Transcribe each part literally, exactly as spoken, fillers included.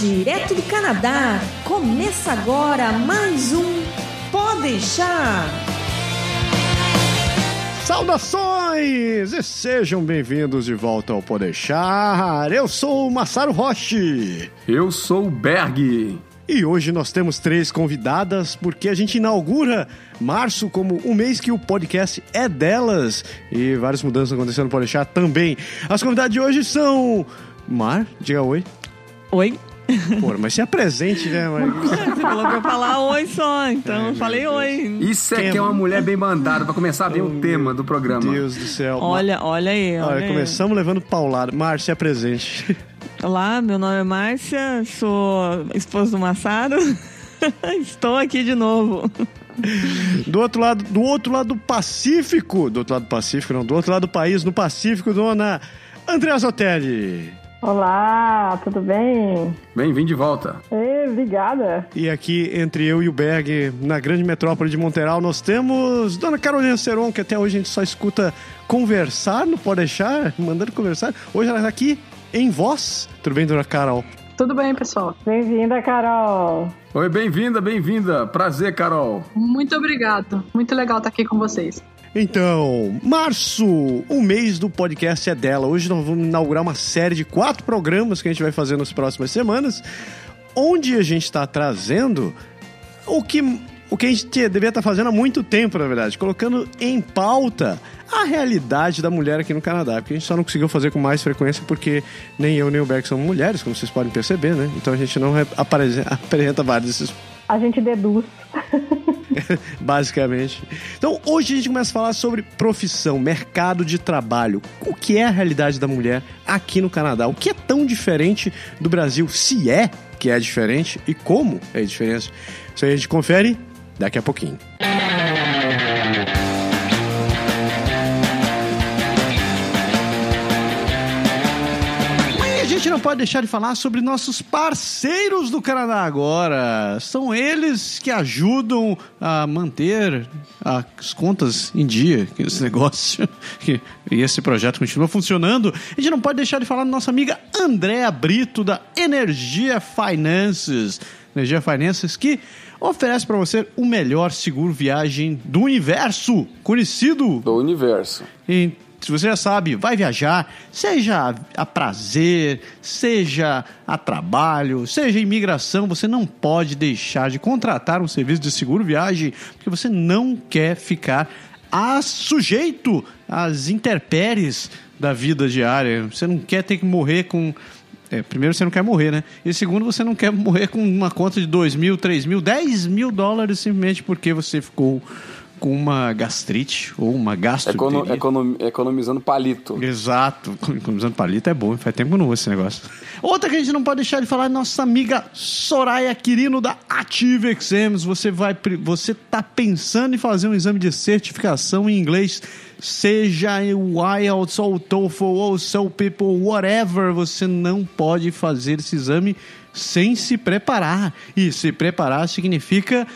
direto do Canadá. Começa agora mais um Podeixar. Saudações e sejam bem-vindos de volta ao Podeixar. Eu sou o Massaro Roche. Eu sou o Berg. E hoje nós temos três convidadas, porque a gente inaugura março como o mês que o podcast é delas. E várias mudanças acontecendo no Podeixar também. As convidadas de hoje são... Mar, diga oi. Oi. Pô, mas se apresente, né? Mas... Você falou pra eu falar oi só, então é, eu falei oi. Isso é que é uma mulher bem mandada, pra começar bem oh, o tema do programa. Meu Deus do céu. Olha, olha aí. Olha, olha aí. Começamos levando paulada. Mar, se apresente. Olá, meu nome é Márcia, sou esposa do Massaro, estou aqui de novo. Do outro lado, do outro lado do Pacífico, do outro lado do Pacífico não, do outro lado do país, no Pacífico, dona André Sotelli. Olá, tudo bem? Bem-vindo de volta. Ei, obrigada. E aqui, entre eu e o Berg, na grande metrópole de Montreal, nós temos dona Carolina Lenceron, que até hoje a gente só escuta conversar, não pode deixar, mandando conversar. Hoje ela está aqui em voz. Tudo bem, dona Carol? Tudo bem, pessoal. Bem-vinda, Carol. Oi, bem-vinda, bem-vinda. Prazer, Carol. Muito obrigado. Muito legal estar aqui com vocês. Então, março, o mês do podcast é dela. Hoje nós vamos inaugurar uma série de quatro programas que a gente vai fazer nas próximas semanas, onde a gente está trazendo o que... O que a gente devia estar fazendo há muito tempo, na verdade, colocando em pauta a realidade da mulher aqui no Canadá, porque a gente só não conseguiu fazer com mais frequência porque nem eu nem o Berg somos mulheres, como vocês podem perceber, né? Então a gente não apresenta vários desses... A gente deduz. Basicamente. Então hoje a gente começa a falar sobre profissão, mercado de trabalho. O que é a realidade da mulher aqui no Canadá? O que é tão diferente do Brasil? Se é que é diferente e como é diferente? Isso aí a gente confere... daqui a pouquinho. E a gente não pode deixar de falar sobre nossos parceiros do Canadá Agora. São eles que ajudam a manter as contas em dia, esse negócio e esse projeto continua funcionando. A gente não pode deixar de falar da nossa amiga Andréa Brito, da Energia Finances. Energia Finances que oferece para você o melhor seguro viagem do universo, conhecido... Do universo. E se você já sabe, vai viajar, seja a prazer, seja a trabalho, seja a imigração, você não pode deixar de contratar um serviço de seguro viagem, porque você não quer ficar a sujeito às intempéries da vida diária. Você não quer ter que morrer com... É, primeiro, você não quer morrer, né? E segundo, você não quer morrer com uma conta de dois mil, três mil, dez mil dólares simplesmente porque você ficou com uma gastrite ou uma gastroenterite. Econo, economizando palito. Exato. Economizando palito é bom. Faz tempo que eu não ouço esse negócio. Outra que a gente não pode deixar de falar é nossa amiga Soraya Quirino, da Active Exams. Você vai, você tá pensando em fazer um exame de certificação em inglês, seja o I E L T S ou o TOEFL ou o SELPIP ou whatever, você não pode fazer esse exame sem se preparar. E se preparar significa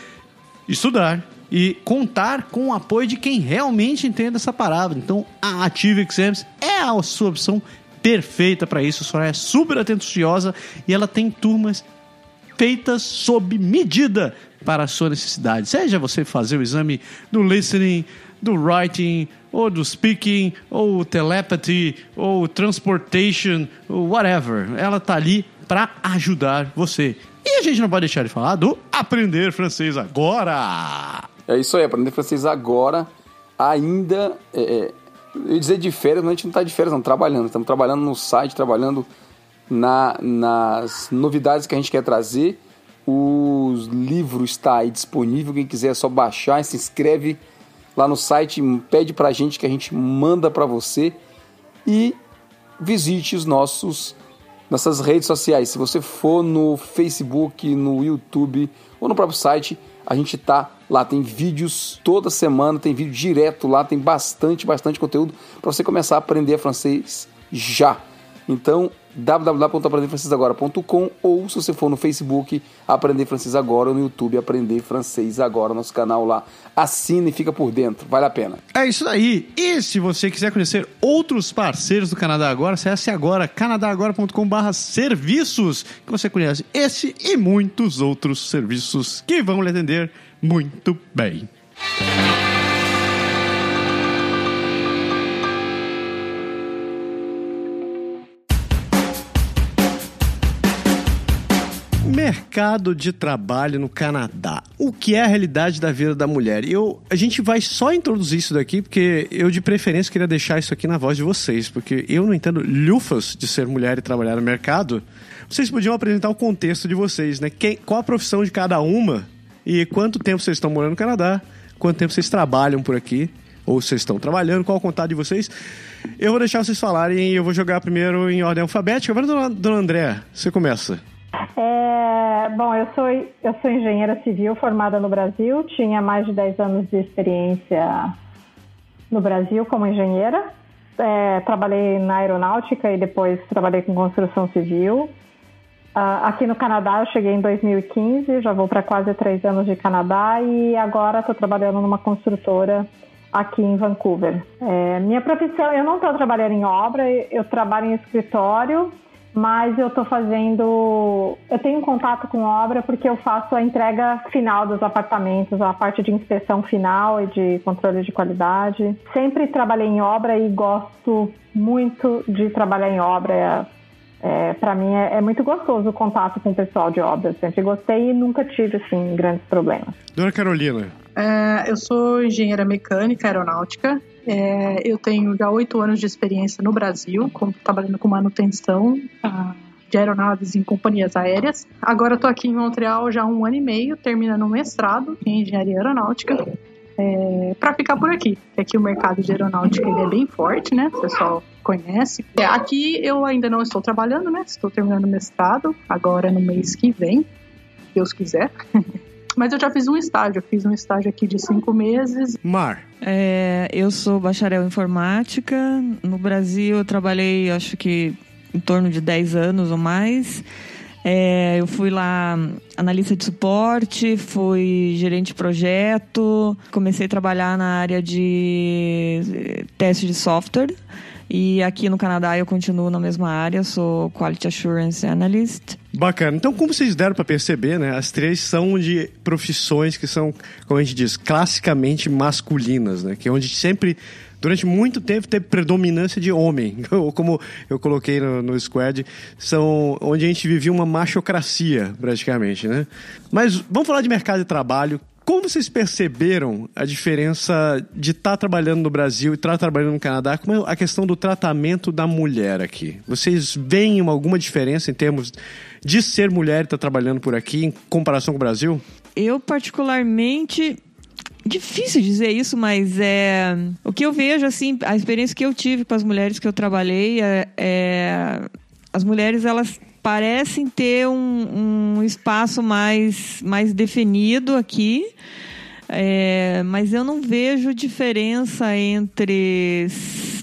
estudar e contar com o apoio de quem realmente entende essa palavra. Então, a Active Exams é a sua opção perfeita para isso. A Soraya é super atenciosa e ela tem turmas feitas sob medida para a sua necessidade. Seja você fazer o exame do listening, do writing, ou do speaking, ou telepathy, ou transportation, ou whatever. Ela tá ali para ajudar você. E a gente não pode deixar de falar do Aprender Francês Agora. É isso aí, Aprender Francês Agora ainda... É, é, eu ia dizer de férias, mas a gente não tá de férias, não, trabalhando. Estamos trabalhando no site, trabalhando na, nas novidades que a gente quer trazer. O livro está aí disponível, quem quiser é só baixar e se inscreve lá no site, pede pra gente que a gente manda pra você e visite os nossos, nossas redes sociais. Se você for no Facebook, no YouTube ou no próprio site, a gente tá lá, tem vídeos toda semana, tem vídeo direto lá, tem bastante, bastante conteúdo pra você começar a aprender francês já. Então, w w w ponto aprender francês agora ponto com, ou se você for no Facebook, Aprender Francês Agora, ou no YouTube, Aprender Francês Agora, nosso canal lá. Assina e fica por dentro, vale a pena. É isso aí. E se você quiser conhecer outros parceiros do Canadá Agora, acesse agora canadá agora ponto com barra serviços, que você conhece esse e muitos outros serviços que vão lhe atender muito bem. Mercado de trabalho no Canadá. O que é a realidade da vida da mulher? Eu, a gente vai só introduzir isso daqui, porque eu, de preferência, queria deixar isso aqui na voz de vocês, porque eu não entendo lhufas de ser mulher e trabalhar no mercado. Vocês podiam apresentar o contexto de vocês, né? Quem, qual a profissão de cada uma e quanto tempo vocês estão morando no Canadá, quanto tempo vocês trabalham por aqui, ou vocês estão trabalhando, qual o contato de vocês. Eu vou deixar vocês falarem e eu vou jogar primeiro em ordem alfabética. Vai, dona, dona Andréa, você começa. É, bom, eu sou, eu sou engenheira civil formada no Brasil, tinha mais de dez anos de experiência no Brasil como engenheira, é, trabalhei na aeronáutica e depois trabalhei com construção civil. Uh, aqui no Canadá eu cheguei em dois mil e quinze, já vou para quase três anos de Canadá e agora estou trabalhando numa construtora aqui em Vancouver. É, minha profissão, eu não estou trabalhando em obra, eu trabalho em escritório, mas eu tô fazendo... Eu tenho contato com obra porque eu faço a entrega final dos apartamentos, a parte de inspeção final e de controle de qualidade. Sempre trabalhei em obra e gosto muito de trabalhar em obra. É, para mim é, é muito gostoso o contato com o pessoal de obra. Eu sempre gostei e nunca tive, assim, grandes problemas. Dona Carolina. É, eu sou engenheira mecânica aeronáutica. É, eu tenho já oito anos de experiência no Brasil, com, trabalhando com manutenção uh, de aeronaves em companhias aéreas. Agora estou aqui em Montreal já há um ano e meio, terminando um mestrado em engenharia aeronáutica, é, para ficar por aqui. Porque aqui o mercado de aeronáutica ele é bem forte, né? O pessoal conhece. É, aqui eu ainda não estou trabalhando, né? Estou terminando o mestrado agora no mês que vem, se Deus quiser. Mas eu já fiz um estágio, eu fiz um estágio aqui de cinco meses. Mar. É, eu sou bacharel em informática. No Brasil eu trabalhei, acho que em torno de dez anos ou mais. É, eu fui lá analista de suporte, fui gerente de projeto. Comecei a trabalhar na área de teste de software. E aqui no Canadá eu continuo na mesma área, sou Quality Assurance Analyst. Bacana. Então, como vocês deram para perceber, né, as três são de profissões que são, como a gente diz, classicamente masculinas, né, que é onde sempre, durante muito tempo, teve predominância de homem. Ou como eu coloquei no, no Squad, são onde a gente vivia uma machocracia, praticamente, né? Mas vamos falar de mercado de trabalho. Como vocês perceberam a diferença de estar trabalhando no Brasil e estar trabalhando no Canadá? Como é a questão do tratamento da mulher aqui? Vocês veem alguma diferença em termos de ser mulher e estar trabalhando por aqui em comparação com o Brasil? Eu, particularmente... Difícil dizer isso, mas é, o que eu vejo, assim, a experiência que eu tive com as mulheres que eu trabalhei, é, é, as mulheres, elas... parecem ter um, um espaço mais, mais definido aqui, é, mas eu não vejo diferença entre,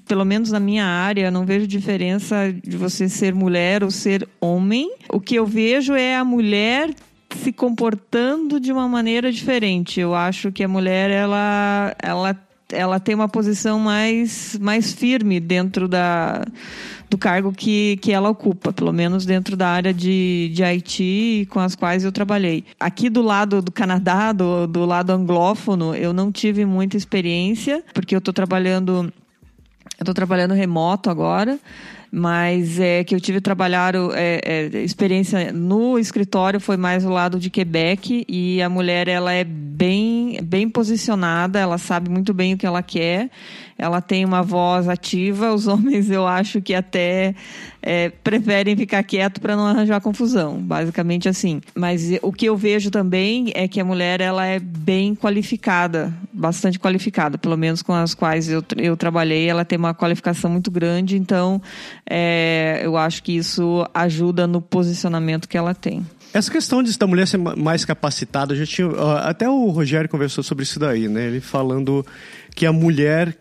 pelo menos na minha área, não vejo diferença de você ser mulher ou ser homem. O que eu vejo é a mulher se comportando de uma maneira diferente. Eu acho que a mulher, ela, ela, ela tem uma posição mais, mais firme dentro da... do cargo que, que ela ocupa, pelo menos dentro da área de, de I T com as quais eu trabalhei. Aqui do lado do Canadá, do, do lado anglófono, eu não tive muita experiência, porque eu estou trabalhando, eu tô trabalhando remoto agora, mas é que eu tive trabalhar, é, é, experiência no escritório foi mais do lado de Quebec, e a mulher, ela é bem, bem posicionada, ela sabe muito bem o que ela quer, ela tem uma voz ativa. Os homens, eu acho que até é, preferem ficar quieto para não arranjar confusão, basicamente assim. Mas o que eu vejo também é que a mulher, ela é bem qualificada, bastante qualificada, pelo menos com as quais eu, eu trabalhei, ela tem uma qualificação muito grande, então é, eu acho que isso ajuda no posicionamento que ela tem. Essa questão de da mulher ser mais capacitada, já tinha, até o Rogério conversou sobre isso daí, né? Ele falando que a mulher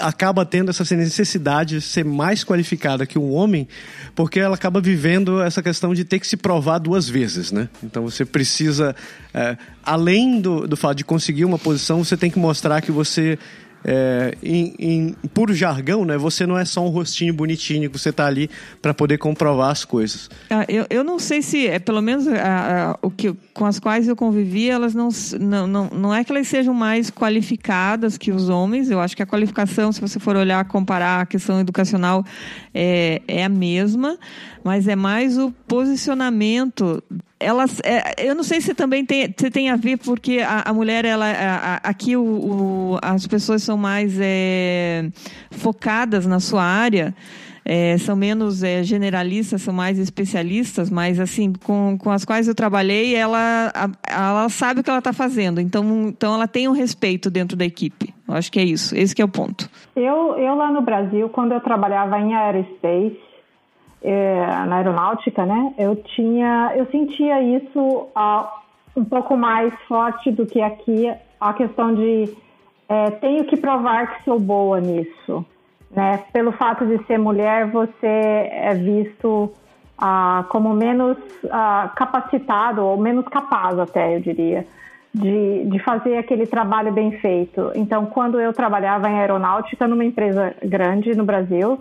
acaba tendo essa necessidade de ser mais qualificada que um homem, porque ela acaba vivendo essa questão de ter que se provar duas vezes, né? Então você precisa, é, além do, do fato de conseguir uma posição, você tem que mostrar que você, é, em, em puro jargão, né, você não é só um rostinho bonitinho que você está ali para poder comprovar as coisas. Ah, eu, eu não sei se, é, pelo menos a, a, o que, com as quais eu convivi, elas não, não, não, não é que elas sejam mais qualificadas que os homens. Eu acho que a qualificação, se você for olhar, comparar a questão educacional, é, é a mesma, mas é mais o posicionamento. Elas, é, eu não sei se também tem, se tem a ver, porque a, a mulher, ela, a, a, aqui o, o, as pessoas são mais é, focadas na sua área, é, são menos é, generalistas, são mais especialistas, mas assim, com, com as quais eu trabalhei, ela, a, ela sabe o que ela está fazendo, então, então ela tem um respeito dentro da equipe. Eu acho que é isso, esse que é o ponto. Eu, eu lá no Brasil, quando eu trabalhava em aerospace, É, na aeronáutica, né? Eu tinha, eu sentia isso uh, um pouco mais forte do que aqui, a questão de é, tenho que provar que sou boa nisso, né? Pelo fato de ser mulher, você é visto uh, como menos uh, capacitado, ou menos capaz até, eu diria, de, de fazer aquele trabalho bem feito. Então, quando eu trabalhava em aeronáutica numa empresa grande no Brasil,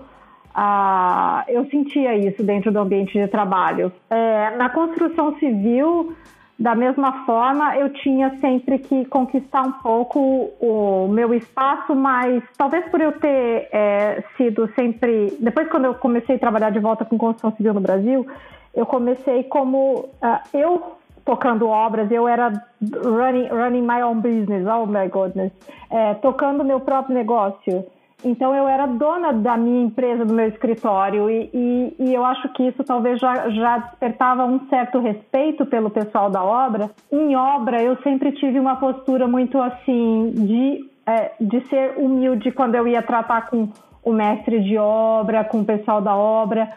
Ah, eu sentia isso dentro do ambiente de trabalho. É, na construção civil, da mesma forma, eu tinha sempre que conquistar um pouco o meu espaço, mas talvez por eu ter é, sido sempre... Depois, quando eu comecei a trabalhar de volta com construção civil no Brasil, eu comecei como... Ah, eu tocando obras, eu era running, running my own business, oh my goodness, é, tocando meu próprio negócio. Então, eu era dona da minha empresa, do meu escritório, e, e, e eu acho que isso talvez já, já despertava um certo respeito pelo pessoal da obra. Em obra, eu sempre tive uma postura muito assim, de, é, de ser humilde quando eu ia tratar com o mestre de obra, com o pessoal da obra,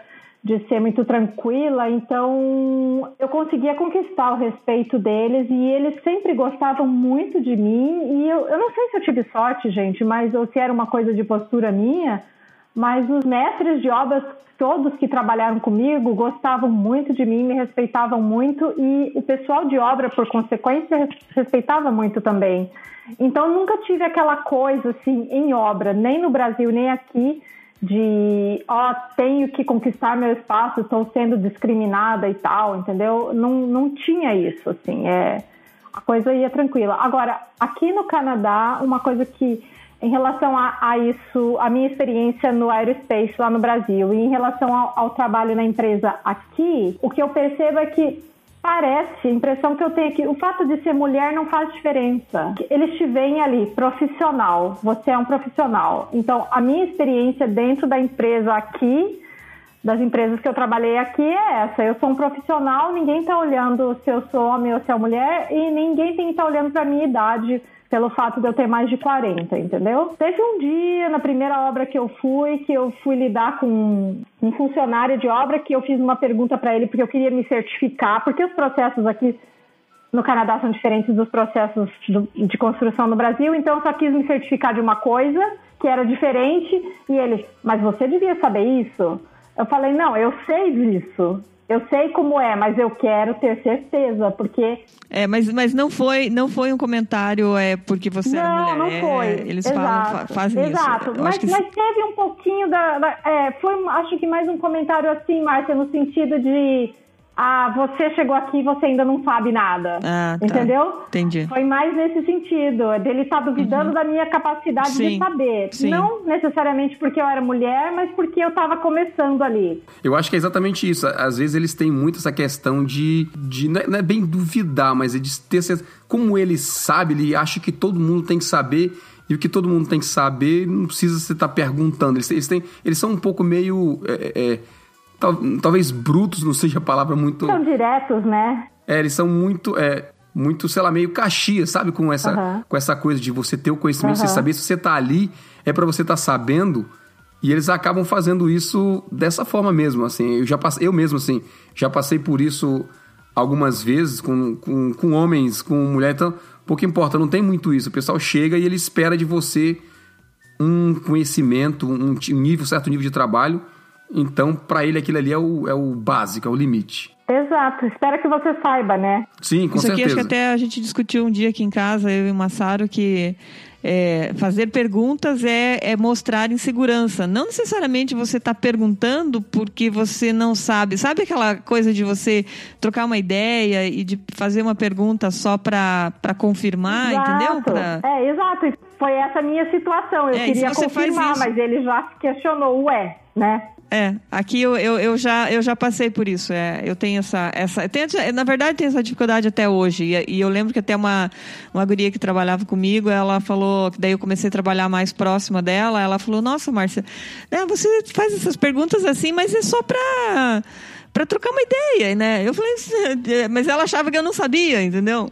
de ser muito tranquila. Então, eu conseguia conquistar o respeito deles, e eles sempre gostavam muito de mim, e eu, eu não sei se eu tive sorte, gente, mas ou se era uma coisa de postura minha, mas os mestres de obras, todos que trabalharam comigo, gostavam muito de mim, me respeitavam muito, e o pessoal de obra, por consequência, respeitava muito também. Então, nunca tive aquela coisa, assim, em obra, nem no Brasil, nem aqui, de, ó, tenho que conquistar meu espaço, estou sendo discriminada e tal, entendeu? Não, não tinha isso, assim, é, a coisa ia tranquila. Agora, aqui no Canadá, uma coisa que, em relação a, a isso, a minha experiência no aerospace lá no Brasil, e em relação ao, ao trabalho na empresa aqui, o que eu percebo é que parece, a impressão que eu tenho aqui, o fato de ser mulher não faz diferença. Eles te veem ali, profissional, você é um profissional. Então, a minha experiência dentro da empresa aqui, das empresas que eu trabalhei aqui, é essa. Eu sou um profissional, ninguém está olhando se eu sou homem ou se é mulher, e ninguém tem que estar olhando para a minha idade, pelo fato de eu ter mais de quarenta, entendeu? Teve um dia, na primeira obra que eu fui, que eu fui lidar com um funcionário de obra, que eu fiz uma pergunta para ele, porque eu queria me certificar, porque os processos aqui no Canadá são diferentes dos processos do, de construção no Brasil, então eu só quis me certificar de uma coisa que era diferente, e ele, mas você devia saber isso? Eu falei, não, eu sei disso. Eu sei como é, mas eu quero ter certeza, porque... É, mas, mas não, foi, não foi um comentário é, porque você não, é mulher. Não, não foi. É, eles exato, falam, fazem exato. Isso. Exato, mas, que... mas teve um pouquinho da... da é, foi, acho que mais um comentário assim, Márcia, no sentido de... Ah, você chegou aqui e você ainda não sabe nada. Ah, tá. Entendeu? Entendi. Foi mais nesse sentido, dele estar duvidando uhum. da minha capacidade Sim. de saber. Sim. Não necessariamente porque eu era mulher, mas porque eu estava começando ali. Eu acho que é exatamente isso. Às vezes eles têm muito essa questão de... de não, é, não é bem duvidar, mas é de ter certeza. Como ele sabe, ele acha que todo mundo tem que saber... E o que todo mundo tem que saber, não precisa você estar tá perguntando. Eles, eles, têm, eles são um pouco meio... É, é, talvez brutos, não seja a palavra muito... São diretos, né? É, eles são muito, é, muito sei lá, meio caxias, sabe? Com essa, uhum. com essa coisa de você ter o conhecimento, uhum. você saber. Se você tá ali, é para você tá sabendo. E eles acabam fazendo isso dessa forma mesmo, assim. Eu, já passei, eu mesmo, assim, já passei por isso algumas vezes com, com, com homens, com mulheres. Então, pouco importa, não tem muito isso. O pessoal chega e ele espera de você um conhecimento, um nível, certo nível de trabalho. Então, para ele, aquilo ali é o, é o básico, é o limite. Exato. Espero que você saiba, né? Sim, com Isso certeza. Isso aqui, acho que até a gente discutiu um dia aqui em casa, eu e o Massaro, que... É, fazer perguntas é, é mostrar insegurança. Não necessariamente você está perguntando porque você não sabe. Sabe aquela coisa de você trocar uma ideia e de fazer uma pergunta só para confirmar, exato. Entendeu? Pra... É, exato. Foi essa minha situação. Eu é, queria confirmar, mas ele já questionou, ué, né? É, aqui eu, eu, eu, já, eu já passei por isso, é, eu tenho essa... essa tenho, na verdade, tenho essa dificuldade até hoje, e, e eu lembro que até uma, uma guria que trabalhava comigo, ela falou, daí eu comecei a trabalhar mais próxima dela, ela falou, nossa, Márcia, né, você faz essas perguntas assim, mas é só pra... para trocar uma ideia, né? Eu falei, mas ela achava que eu não sabia, entendeu?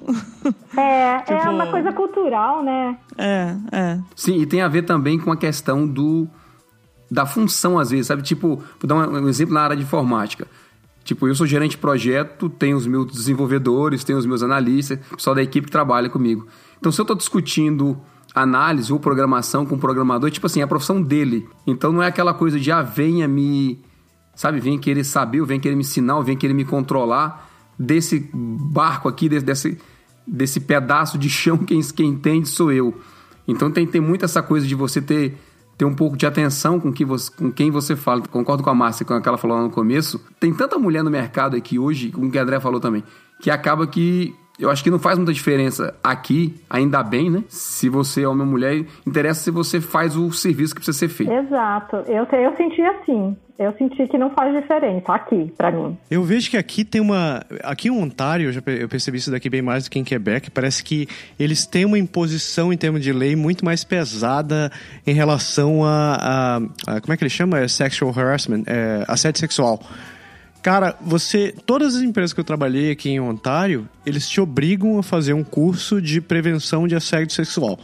É, tipo... é uma coisa cultural, né? É, é. Sim, e tem a ver também com a questão do... da função, às vezes, sabe? Tipo, vou dar um exemplo na área de informática. Tipo, eu sou gerente de projeto, tenho os meus desenvolvedores, tenho os meus analistas, o pessoal da equipe que trabalha comigo. Então, se eu estou discutindo análise ou programação com um programador, tipo assim, é a profissão dele. Então, não é aquela coisa de, ah, venha me... Sabe? Venha querer saber, ou venha querer me ensinar, ou venha querer me controlar desse barco aqui, desse, desse pedaço de chão, quem, quem entende sou eu. Então, tem, tem muito essa coisa de você ter... ter um pouco de atenção com, que você, com quem você fala. Concordo com a Márcia, com o que ela falou lá no começo. Tem tanta mulher no mercado aqui hoje, como que a André falou também, que acaba que, eu acho que não faz muita diferença aqui, ainda bem, né? Se você é homem ou mulher, interessa se você faz o serviço que precisa ser feito. Exato. Eu, eu senti assim. Eu senti que não faz diferença aqui, pra mim. Eu vejo que aqui tem uma... Aqui em Ontário, eu, já, eu percebi isso daqui bem mais do que em Quebec, parece que eles têm uma imposição em termos de lei muito mais pesada em relação a... a, a como é que ele chama? É sexual harassment, é, assédio sexual. Cara, você... Todas as empresas que eu trabalhei aqui em Ontário, eles te obrigam a fazer um curso de prevenção de assédio sexual.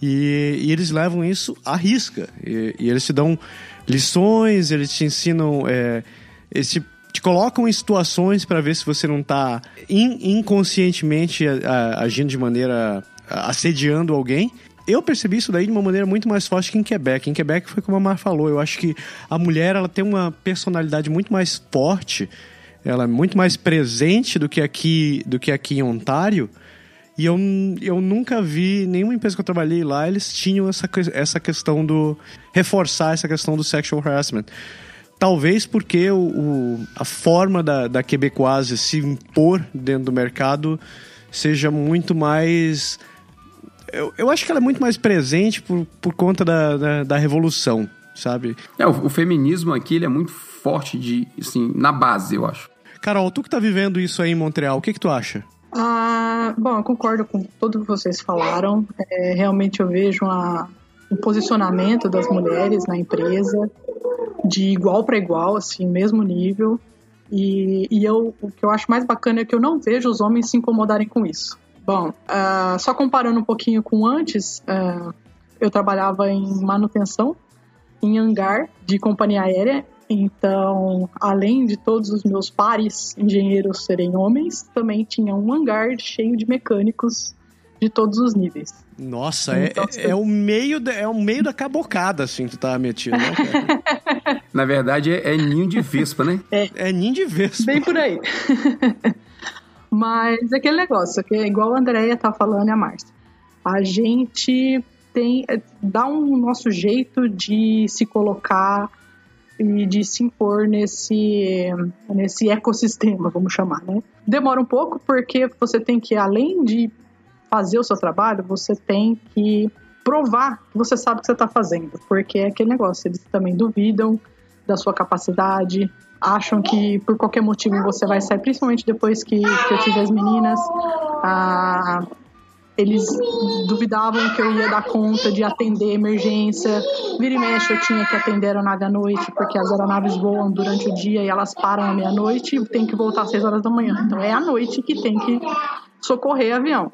E, e eles levam isso à risca. E, e eles te dão... lições, eles te ensinam, é, eles te, te colocam em situações para ver se você não está in, inconscientemente a, a, agindo de maneira, a, assediando alguém. Eu percebi isso daí de uma maneira muito mais forte que em Quebec. Em Quebec foi como a Mar falou, eu acho que a mulher ela tem uma personalidade muito mais forte, ela é muito mais presente do que aqui, do que aqui em Ontário. E eu, eu nunca vi nenhuma empresa que eu trabalhei lá, eles tinham essa, essa questão do... reforçar essa questão do sexual harassment. Talvez porque o, o, a forma da, da quebecoise se impor dentro do mercado seja muito mais... Eu, eu acho que ela é muito mais presente por, por conta da, da, da revolução, sabe? É, o, o feminismo aqui ele é muito forte de, assim, na base, eu acho. Carol, tu que tá vivendo isso aí em Montreal, o que que tu acha? Ah, bom, eu concordo com tudo que vocês falaram. É, realmente eu vejo uma, um posicionamento das mulheres na empresa de igual para igual, assim, mesmo nível. E, e eu, o que eu acho mais bacana é que eu não vejo os homens se incomodarem com isso. Bom, ah, só comparando um pouquinho com antes, ah, eu trabalhava em manutenção, em hangar de companhia aérea. Então, além de todos os meus pares engenheiros serem homens, também tinha um hangar cheio de mecânicos de todos os níveis. Nossa, então, é, é, é, o meio de, é o meio da cabocada, assim, que tu tava metido, né, cara? Na verdade, é, é ninho de vespa, né? É, é ninho de vespa. Bem por aí. Mas é aquele negócio, que é igual a Andréa tá falando e a Márcia. A gente tem, dá um nosso jeito de se colocar... e de se impor nesse, nesse ecossistema, vamos chamar, né? Demora um pouco porque você tem que, além de fazer o seu trabalho, você tem que provar que você sabe o que você está fazendo, porque é aquele negócio, eles também duvidam da sua capacidade, acham que por qualquer motivo você vai sair, principalmente depois que, que eu tive as meninas, a... Eles duvidavam que eu ia dar conta de atender emergência. Vira e mexe, eu tinha que atender aeronave à noite, porque as aeronaves voam durante o dia e elas param à meia-noite e tem que voltar às seis horas da manhã. Então, é à noite que tem que socorrer avião.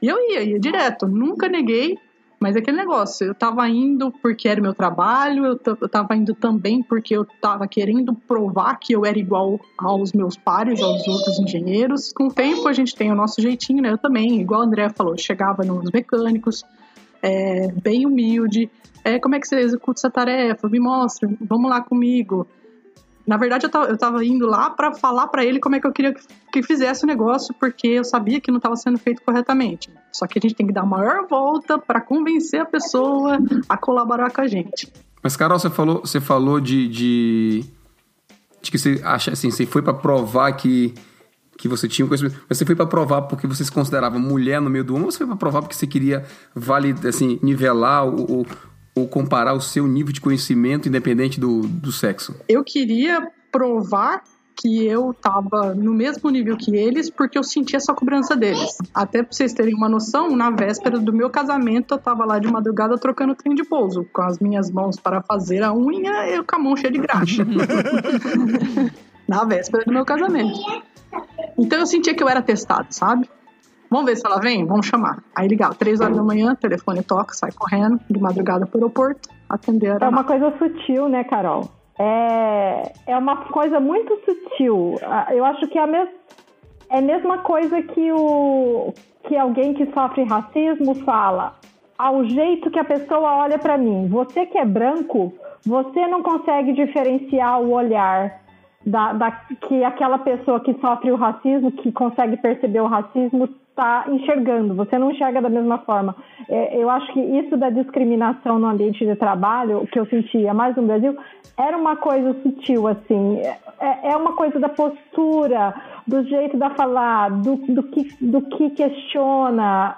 E eu ia, ia direto. Nunca neguei, mas é aquele negócio. Eu estava indo porque era o meu trabalho, eu estava indo também porque eu estava querendo provar que eu era igual aos meus pares, aos outros engenheiros. Com o tempo, a gente tem o nosso jeitinho, né? Eu também, igual a André falou, chegava nos mecânicos, é, bem humilde. É, como é que você executa essa tarefa? Me mostra, vamos lá comigo. Na verdade, eu estava indo lá para falar para ele como é que eu queria que fizesse o negócio, porque eu sabia que não estava sendo feito corretamente. Só que a gente tem que dar a maior volta para convencer a pessoa a colaborar com a gente. Mas, Carol, você falou, você falou de, de, de que você acha assim, você foi para provar que, que você tinha um conhecimento, mas você foi para provar porque você se considerava mulher no meio do homem, ou você foi para provar porque você queria validar, assim, nivelar o... ou comparar o seu nível de conhecimento independente do, do sexo? Eu queria provar que eu estava no mesmo nível que eles, porque eu sentia essa cobrança deles. Até para vocês terem uma noção, na véspera do meu casamento, eu estava lá de madrugada trocando trem de pouso, com as minhas mãos para fazer a unha e com a mão cheia de graxa. Na véspera do meu casamento. Então eu sentia que eu era testado, sabe? Vamos ver se ela vem? Vamos chamar. Aí ligava, três horas da manhã, telefone toca, sai correndo, de madrugada pro aeroporto, atender. É uma coisa sutil, né, Carol? É, é uma coisa muito sutil. Eu acho que é a, mes... é a mesma coisa que, o... que alguém que sofre racismo fala. Ao jeito que a pessoa olha pra mim. Você que é branco, você não consegue diferenciar o olhar. Da, da, que aquela pessoa que sofre o racismo, que consegue perceber o racismo, está enxergando. Você não enxerga da mesma forma. É, eu acho que isso da discriminação no ambiente de trabalho, que eu sentia mais no Brasil, era uma coisa sutil, assim. É, é uma coisa da postura, do jeito da falar, do, do, que, do que questiona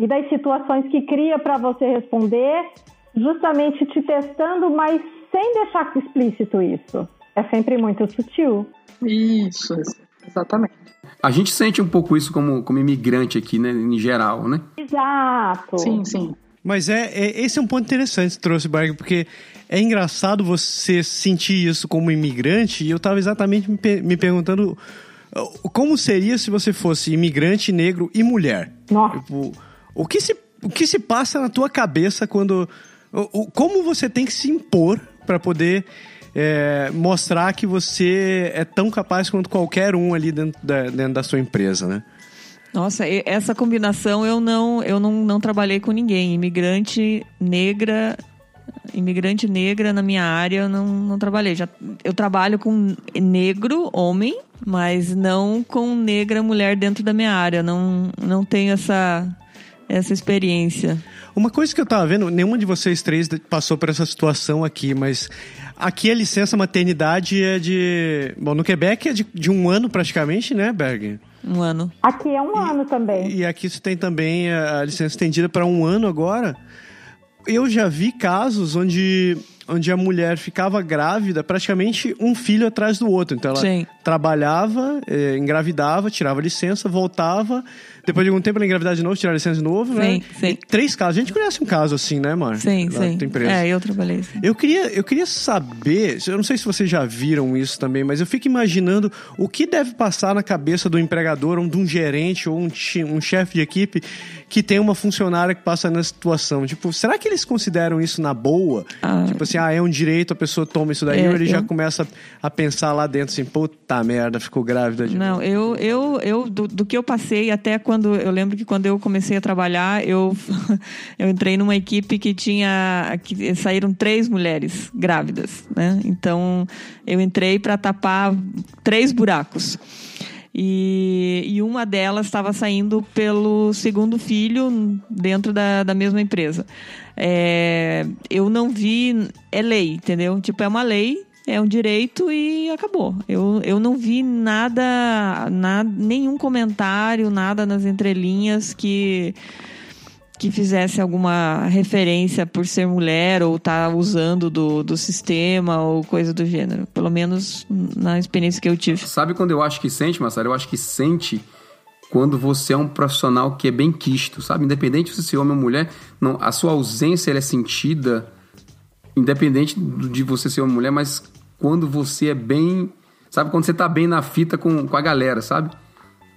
e das situações que cria para você responder, justamente te testando, mas sem deixar explícito isso. É sempre muito sutil. Isso, exatamente. A gente sente um pouco isso como, como imigrante aqui, né? Em geral, né? Exato. Sim, sim. Mas é, é, esse é um ponto interessante que você trouxe, Berg, porque é engraçado você sentir isso como imigrante, e eu estava exatamente me, me perguntando como seria se você fosse imigrante, negro e mulher. Nossa. Tipo, o, que se, o que se passa na tua cabeça quando... O, o, como você tem que se impor para poder... É, mostrar que você é tão capaz quanto qualquer um ali dentro da, dentro da sua empresa, né? Nossa, essa combinação eu não, eu não, não trabalhei com ninguém. Imigrante negra, imigrante negra na minha área eu não, não trabalhei. Já, eu trabalho com negro, homem, mas não com negra, mulher dentro da minha área. Não, não tenho essa... essa experiência. Uma coisa que eu tava vendo, nenhuma de vocês três passou por essa situação aqui, mas aqui a licença maternidade é de... Bom, no Quebec é de, de um ano praticamente, né, Berg? Um ano. Aqui é um e, ano também. E aqui você tem também a, a licença estendida para um ano agora. Eu já vi casos onde, onde a mulher ficava grávida, praticamente um filho atrás do outro. Então ela Sim. trabalhava, eh, engravidava, tirava licença, voltava... Depois de algum tempo, ela engravidar de novo, tirar a licença de novo, sim, né? Sim. E três casos. A gente conhece um caso assim, né, Mar? Sim, lá sim. É, eu trabalhei. Sim. Eu queria, eu queria saber, eu não sei se vocês já viram isso também, mas eu fico imaginando o que deve passar na cabeça do empregador, ou de um gerente, ou um, um chefe de equipe que tem uma funcionária que passa nessa situação. Tipo, será que eles consideram isso na boa? Ah, tipo assim, ah, é um direito, a pessoa toma isso daí, é, ou ele eu... já começa a pensar lá dentro, assim, puta merda, ficou grávida de Não, novo. eu, eu, eu do, do que eu passei até quando Quando, eu lembro que quando eu comecei a trabalhar, eu, eu entrei numa equipe que tinha... Que saíram três mulheres grávidas, né? Então, eu entrei para tapar três buracos. E, e uma delas estava saindo pelo segundo filho dentro da, da mesma empresa. É, eu não vi... É lei, entendeu? Tipo, é uma lei... É um direito e acabou. Eu, eu não vi nada, nada, nenhum comentário, nada nas entrelinhas que, que fizesse alguma referência por ser mulher ou estar tá usando do, do sistema ou coisa do gênero. Pelo menos na experiência que eu tive. Sabe quando eu acho que sente, Massaro? Eu acho que sente quando você é um profissional que é bem quisto, sabe? Independente se você é homem ou mulher, não, a sua ausência ela é sentida... Independente de você ser uma mulher, mas quando você é bem... Sabe, quando você tá bem na fita com, com a galera, sabe?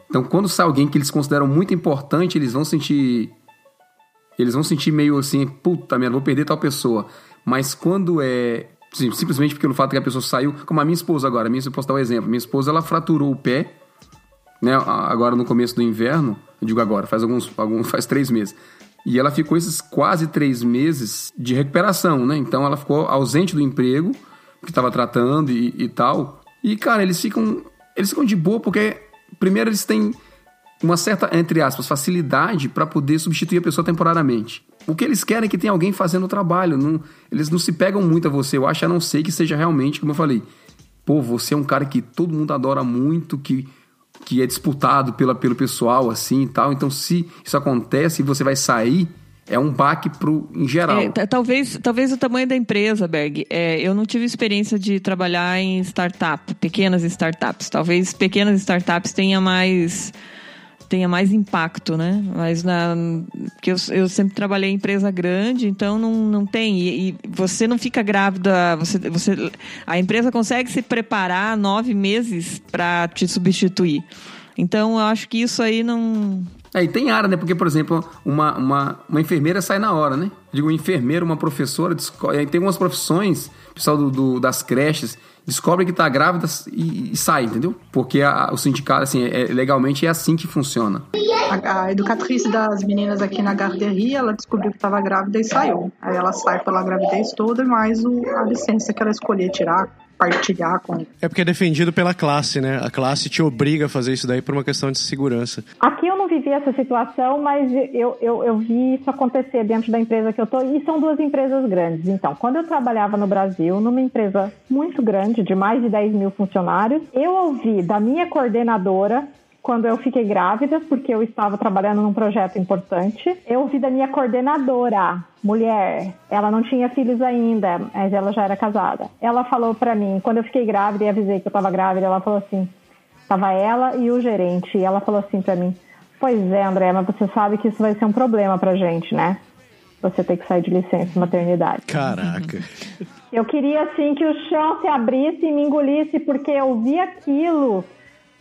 Então, quando sai alguém que eles consideram muito importante, eles vão sentir... Eles vão sentir meio assim, puta merda, vou perder tal pessoa. Mas quando é... Sim, simplesmente porque o fato que a pessoa saiu... Como a minha esposa agora, minha, eu posso dar um exemplo. Minha esposa, ela fraturou o pé, né? Agora no começo do inverno. Eu digo agora, faz alguns... alguns faz três meses. E ela ficou esses quase três meses de recuperação, né? Então ela ficou ausente do emprego, porque estava tratando e, e tal. E, cara, eles ficam, eles ficam de boa porque, primeiro, eles têm uma certa, entre aspas, facilidade para poder substituir a pessoa temporariamente. O que eles querem é que tenha alguém fazendo o trabalho. Não, eles não se pegam muito a você, eu acho, a não ser que seja realmente, como eu falei, pô, você é um cara que todo mundo adora muito, que, que é disputado pela, pelo pessoal, assim e tal. Então, se isso acontece e você vai sair, é um baque pro, em geral. É, talvez, talvez o tamanho da empresa, Berg. É, eu não tive experiência de trabalhar em startup, pequenas startups. Talvez pequenas startups tenha mais... tenha mais impacto, né? Mas na, porque eu, eu sempre trabalhei em empresa grande, então não, não tem. E, e você não fica grávida, você, você, a empresa consegue se preparar nove meses para te substituir. Então, eu acho que isso aí não... É, e tem área, né? Porque, por exemplo, uma, uma, uma enfermeira sai na hora, né? Digo, um enfermeiro, uma professora, descobre, aí tem umas profissões, pessoal do, do, das creches, descobre que está grávida e, e sai, entendeu? Porque a, o sindicato, assim, é, legalmente é assim que funciona. A, a educatriz das meninas aqui na guarderia, ela descobriu que estava grávida e saiu. Aí ela sai pela gravidez toda, mais o, a licença que ela escolher tirar, partilhar com... É porque é defendido pela classe, né? A classe te obriga a fazer isso daí por uma questão de segurança. Aqui eu não vivi essa situação, mas eu, eu, eu vi isso acontecer dentro da empresa que eu tô, e são duas empresas grandes. Então, quando eu trabalhava no Brasil, numa empresa muito grande, de mais de dez mil funcionários, eu ouvi da minha coordenadora, quando eu fiquei grávida, porque eu estava trabalhando num projeto importante, eu ouvi da minha coordenadora, mulher, ela não tinha filhos ainda, mas ela já era casada. Ela falou pra mim, quando eu fiquei grávida e avisei que eu estava grávida, ela falou assim, estava ela e o gerente, e ela falou assim pra mim, pois é, André, mas você sabe que isso vai ser um problema pra gente, né? Você tem que sair de licença de maternidade. Caraca! Eu queria, assim, que o chão se abrisse e me engolisse, porque eu vi aquilo...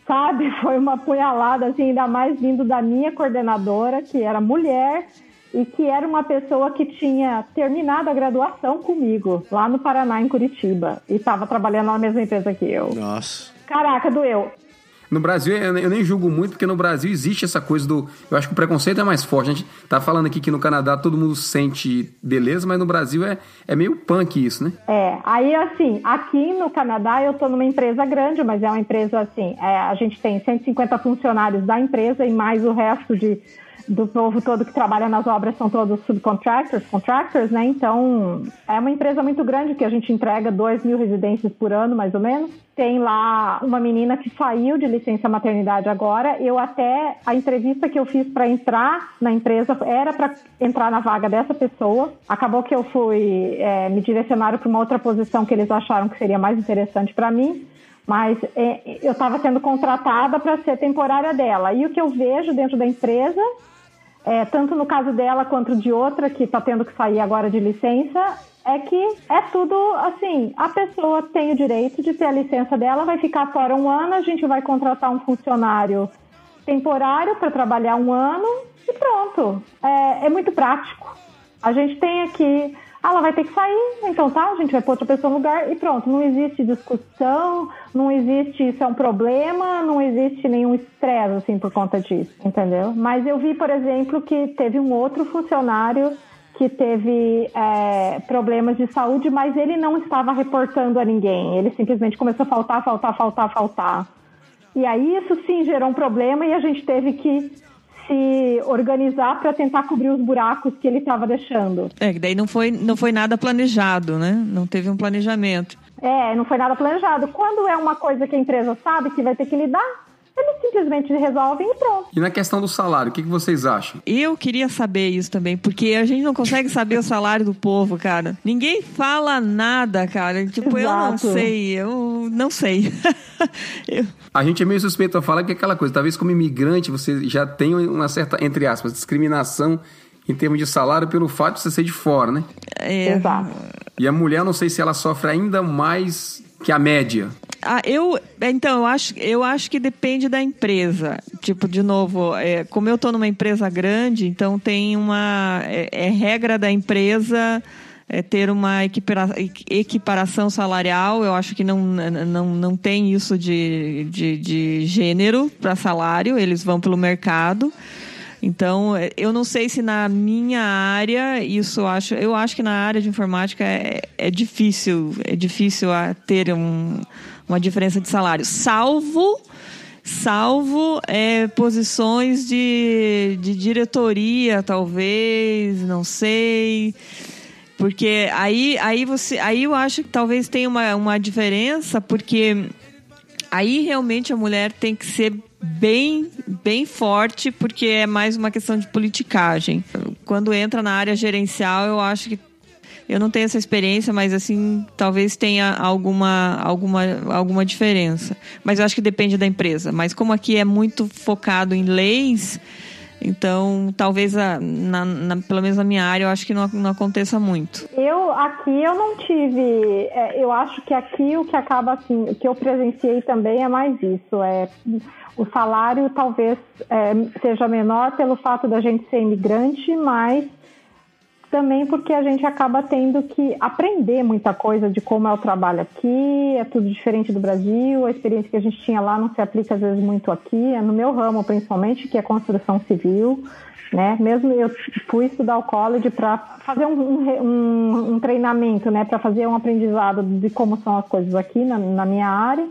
Sabe, foi uma punhalada, assim, ainda mais vindo da minha coordenadora, que era mulher e que era uma pessoa que tinha terminado a graduação comigo, lá no Paraná, em Curitiba. E estava trabalhando na mesma empresa que eu. Nossa. Caraca, doeu. No Brasil, eu nem julgo muito, porque no Brasil existe essa coisa do... Eu acho que o preconceito é mais forte. A gente tá falando aqui que no Canadá todo mundo sente beleza, mas no Brasil é, é meio punk isso, né? É, aí assim, aqui no Canadá eu tô numa empresa grande, mas é uma empresa assim... É, a gente tem cento e cinquenta funcionários da empresa e mais o resto de, do povo todo que trabalha nas obras são todos subcontractors, contractors, né? Então, é uma empresa muito grande que a gente entrega dois mil residências por ano, mais ou menos. Tem lá uma menina que saiu de licença maternidade agora. Eu até, a entrevista que eu fiz para entrar na empresa era para entrar na vaga dessa pessoa. Acabou que eu fui, é, me direcionaram para uma outra posição que eles acharam que seria mais interessante para mim. Mas é, eu estava sendo contratada para ser temporária dela. E o que eu vejo dentro da empresa... É, tanto no caso dela quanto de outra que está tendo que sair agora de licença, é que é tudo assim, a pessoa tem o direito de ter a licença dela, vai ficar fora um ano, a gente vai contratar um funcionário temporário para trabalhar um ano e pronto. É, é muito prático. A gente tem aqui, ah, ela vai ter que sair, então tá, a gente vai pôr outra pessoa no lugar e pronto. Não existe discussão, não existe isso é um problema, não existe nenhum estresse, assim, por conta disso, entendeu? Mas eu vi, por exemplo, que teve um outro funcionário que teve é, problemas de saúde, mas ele não estava reportando a ninguém. Ele simplesmente começou a faltar, faltar, faltar, faltar. E aí isso sim gerou um problema e a gente teve que se organizar para tentar cobrir os buracos que ele estava deixando. É, que daí não foi, não foi nada planejado, né? Não teve um planejamento. É, não foi nada planejado. Quando é uma coisa que a empresa sabe que vai ter que lidar, eles simplesmente resolvem e pronto. E na questão do salário, o que vocês acham? Eu queria saber isso também, porque a gente não consegue saber o salário do povo, cara. Ninguém fala nada, cara. Tipo, exato. Eu não sei, eu não sei. eu... A gente é meio suspeito a falar que é aquela coisa, talvez como imigrante você já tenha uma certa, entre aspas, discriminação em termos de salário pelo fato de você ser de fora, né? É... Exato. E a mulher, não sei se ela sofre ainda mais que a média. Ah, eu, então, eu acho, eu acho que depende da empresa. Tipo, de novo, é, como eu estou numa empresa grande, então tem uma... É, é regra da empresa é, ter uma equipara, equiparação salarial. Eu acho que não, não, não tem isso de, de, de gênero para salário. Eles vão pelo mercado. Então, eu não sei se na minha área, isso eu acho, eu acho que na área de informática é, é difícil, é difícil ter um, uma diferença de salário, salvo... Salvo é, posições de, de diretoria, talvez, não sei. Porque aí, aí, você, aí eu acho que talvez tenha uma, uma diferença, porque aí realmente a mulher tem que ser bem, bem forte, porque é mais uma questão de politicagem. Quando entra na área gerencial, eu acho que... Eu não tenho essa experiência, mas assim, talvez tenha alguma, alguma, alguma diferença. Mas eu acho que depende da empresa. Mas como aqui é muito focado em leis, então talvez, a, na, na, pelo menos na minha área, eu acho que não, não aconteça muito. Eu, aqui eu não tive... É, eu acho que aqui o que acaba assim, o que eu presenciei também é mais isso. É, o salário talvez é, seja menor pelo fato da gente ser imigrante, mas... também porque a gente acaba tendo que aprender muita coisa de como é o trabalho aqui, é tudo diferente do Brasil, a experiência que a gente tinha lá não se aplica às vezes muito aqui, é no meu ramo principalmente, que é construção civil, né? Mesmo eu fui estudar o college para fazer um, um, um treinamento, né? Para fazer um aprendizado de como são as coisas aqui na, na minha área,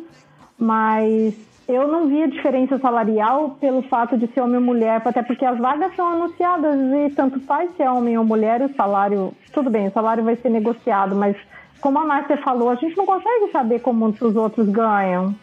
mas... eu não via diferença salarial pelo fato de ser homem ou mulher, até porque as vagas são anunciadas e tanto faz se é homem ou mulher, o salário... Tudo bem, o salário vai ser negociado, mas como a Márcia falou, a gente não consegue saber como os outros ganham.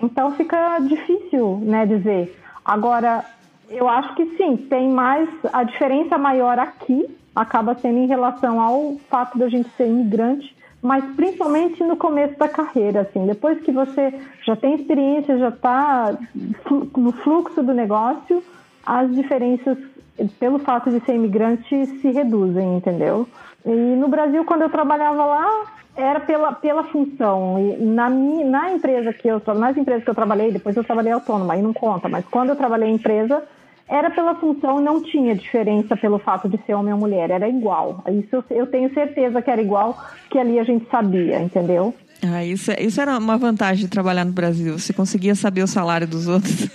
Então fica difícil, né, dizer. Agora, eu acho que sim, tem mais... A diferença maior aqui acaba sendo em relação ao fato da gente ser imigrante, mas principalmente no começo da carreira, assim, depois que você já tem experiência, já está no fluxo do negócio, as diferenças, pelo fato de ser imigrante, se reduzem, entendeu? E no Brasil, quando eu trabalhava lá, era pela, pela função, e na, minha, na empresa que eu, nas empresas que eu trabalhei, depois eu trabalhei autônoma, aí não conta, mas quando eu trabalhei em empresa, era pela função, não tinha diferença pelo fato de ser homem ou mulher, era igual. Isso eu tenho certeza que era igual, que ali a gente sabia, entendeu? Ah, isso, isso era uma vantagem de trabalhar no Brasil, você conseguia saber o salário dos outros.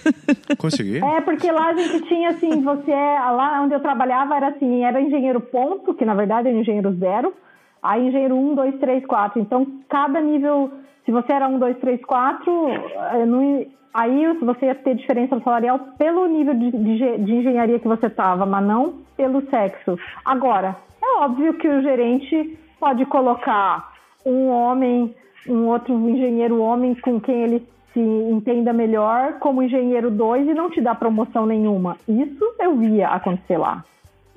Consegui. É, porque lá a gente tinha assim, você é, lá onde eu trabalhava era assim, era engenheiro ponto, que na verdade era engenheiro zero, aí engenheiro um, dois, três, quatro, então cada nível, se você era um, dois, três, quatro, não... Aí você ia ter diferença salarial pelo nível de, de, de engenharia que você estava, mas não pelo sexo. Agora, é óbvio que o gerente pode colocar um homem, um outro engenheiro homem com quem ele se entenda melhor como engenheiro dois e não te dá promoção nenhuma. Isso eu via acontecer lá.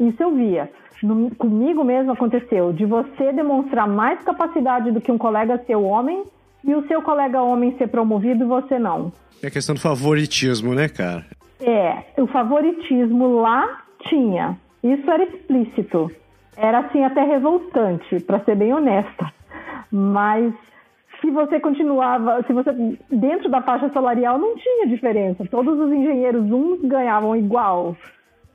Isso eu via. No, comigo mesmo aconteceu, de você demonstrar mais capacidade do que um colega seu homem e o seu colega homem ser promovido e você não. É a questão do favoritismo, né, cara? É, o favoritismo lá tinha. Isso era explícito. Era, assim, até revoltante, pra ser bem honesta. Mas se você continuava... se você dentro da faixa salarial, não tinha diferença. Todos os engenheiros, uns ganhavam igual.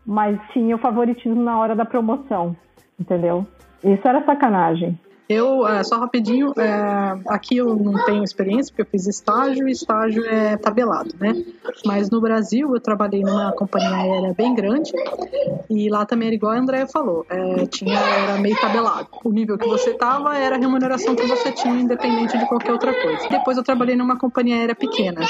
Mas tinha o favoritismo na hora da promoção, entendeu? Isso era sacanagem. Eu, só rapidinho, é, aqui eu não tenho experiência, porque eu fiz estágio, e estágio é tabelado, né? Mas no Brasil, eu trabalhei numa companhia aérea bem grande, e lá também era igual a Andréa falou, é, tinha, era meio tabelado. O nível que você estava era a remuneração que você tinha, independente de qualquer outra coisa. Depois eu trabalhei numa companhia aérea pequena,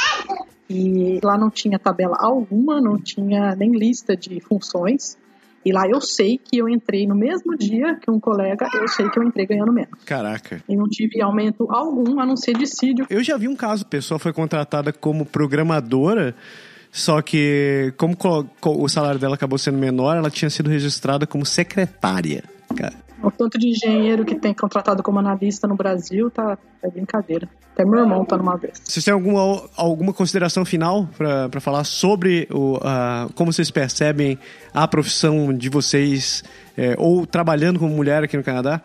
e lá não tinha tabela alguma, não tinha nem lista de funções. E lá eu sei que eu entrei no mesmo dia que um colega, eu sei que eu entrei ganhando menos. Caraca. E não tive aumento algum, a não ser dissídio. Eu já vi um caso, a pessoa foi contratada como programadora, só que como o salário dela acabou sendo menor, ela tinha sido registrada como secretária, cara. O tanto de engenheiro que tem contratado como analista no Brasil tá é brincadeira. Até meu irmão tá numa vez. Vocês têm alguma, alguma consideração final pra, pra falar sobre o, uh, como vocês percebem a profissão de vocês é, ou trabalhando como mulher aqui no Canadá?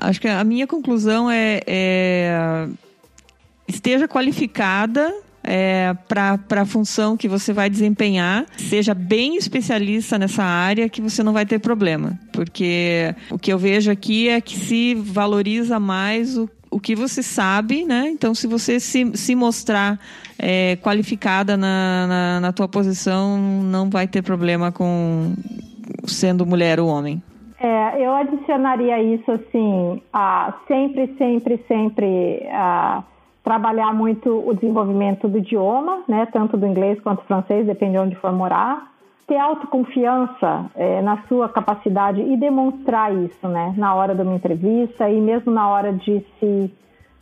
Acho que a minha conclusão é, é esteja qualificada é, para a função que você vai desempenhar, seja bem especialista nessa área que você não vai ter problema, porque o que eu vejo aqui é que se valoriza mais o, o que você sabe, né? Então, se você se, se mostrar é, qualificada na, na, na tua posição, não vai ter problema com sendo mulher ou homem. É, eu adicionaria isso assim, a sempre, sempre, sempre a trabalhar muito o desenvolvimento do idioma, né? Tanto do inglês quanto do francês, depende de onde for morar. Ter autoconfiança é, na sua capacidade e demonstrar isso, né? Na hora de uma entrevista e mesmo na hora de se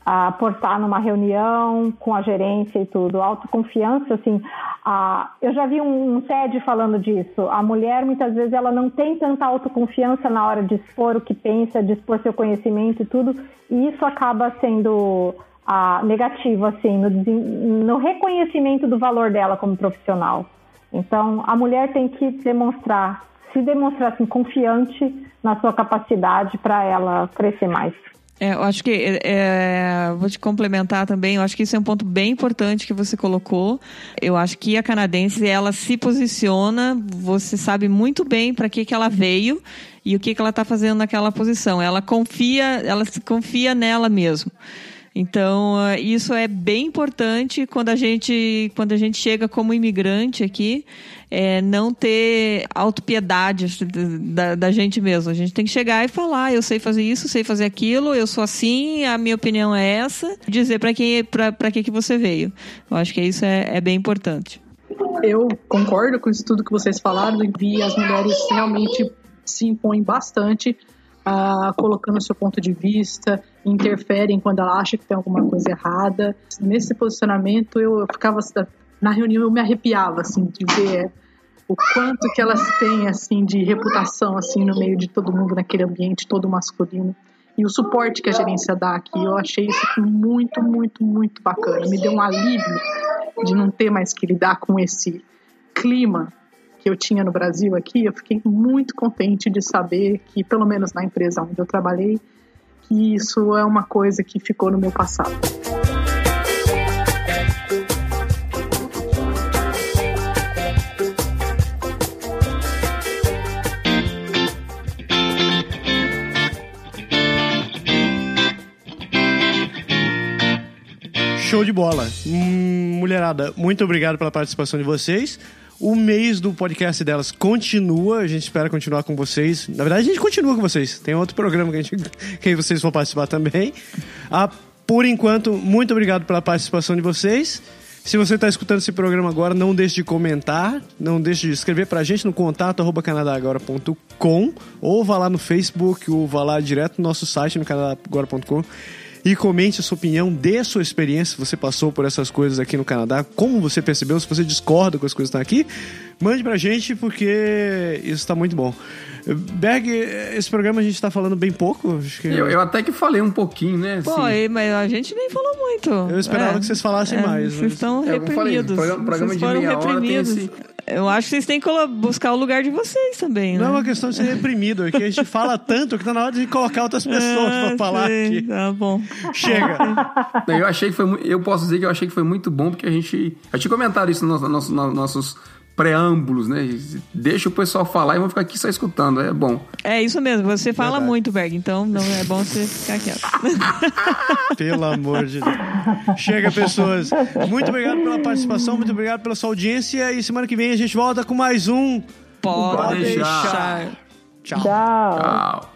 ah, portar numa reunião com a gerência e tudo. Autoconfiança, assim, ah, eu já vi um, um TED falando disso. A mulher, muitas vezes, ela não tem tanta autoconfiança na hora de expor o que pensa, de expor seu conhecimento e tudo. E isso acaba sendo ah, negativo, assim, no, no reconhecimento do valor dela como profissional. Então, a mulher tem que demonstrar, se demonstrar assim, confiante na sua capacidade para ela crescer mais. É, eu acho que, é, vou te complementar também, eu acho que isso é um ponto bem importante que você colocou. Eu acho que a canadense, ela se posiciona, você sabe muito bem para que, que ela veio e o que, que ela está fazendo naquela posição. Ela confia, ela se confia nela mesmo. Então, isso é bem importante quando a gente, quando a gente chega como imigrante aqui, é, não ter autopiedade da, da gente mesmo. A gente tem que chegar e falar, eu sei fazer isso, sei fazer aquilo, eu sou assim, a minha opinião é essa. Dizer para quem, para, para que você veio. Eu acho que isso é, é bem importante. Eu concordo com isso tudo que vocês falaram e as mulheres realmente se impõem bastante Uh, colocando o seu ponto de vista, interferem quando ela acha que tem alguma coisa errada. Nesse posicionamento, eu, eu ficava na reunião, eu me arrepiava assim, de ver o quanto que elas têm assim, de reputação assim, no meio de todo mundo, naquele ambiente todo masculino, e o suporte que a gerência dá aqui. Eu achei isso muito, muito, muito bacana. Me deu um alívio de não ter mais que lidar com esse clima que eu tinha no Brasil aqui. Eu fiquei muito contente de saber que, pelo menos na empresa onde eu trabalhei, que isso é uma coisa que ficou no meu passado. Show de bola! Hum, mulherada, muito obrigado pela participação de vocês. O mês do podcast delas continua, a gente espera continuar com vocês. Na verdade, a gente continua com vocês. Tem outro programa que, a gente, que vocês vão participar também. Ah, por enquanto, muito obrigado pela participação de vocês. Se você está escutando esse programa agora, não deixe de comentar, não deixe de escrever para a gente no contato arroba canadagora ponto com, ou vá lá no Facebook, ou vá lá direto no nosso site, no canadagora ponto com. E comente a sua opinião, dê sua experiência, se você passou por essas coisas aqui no Canadá, como você percebeu, se você discorda com as coisas que estão aqui, mande pra gente, porque isso tá muito bom. Berg, esse programa a gente tá falando bem pouco. Acho que... eu, eu até que falei um pouquinho, né? Pô, assim, mas a gente nem falou muito. Eu esperava é, que vocês falassem é, mais. Vocês estão mas... reprimidos. É, um programa vocês de foram meia reprimidos. Hora tem esse... Eu acho que vocês têm que buscar o lugar de vocês também, né? Não é uma questão de ser reprimido, é que a gente fala tanto que tá na hora de colocar outras pessoas é, pra falar sim, aqui. Tá bom. Chega. Eu achei que foi, eu posso dizer que eu achei que foi muito bom, porque a gente... eu tinha comentado isso nos nossos, nossos preâmbulos, né? Deixa o pessoal falar e vão ficar aqui só escutando, é bom. É isso mesmo, você fala Verdade. muito, Berg, então não é bom você ficar quieto. Pelo amor de Deus. Chega, pessoas. Muito obrigado pela participação, muito obrigado pela sua audiência e semana que vem a gente volta com mais um Podeixar. Tchau. Tchau. Tchau.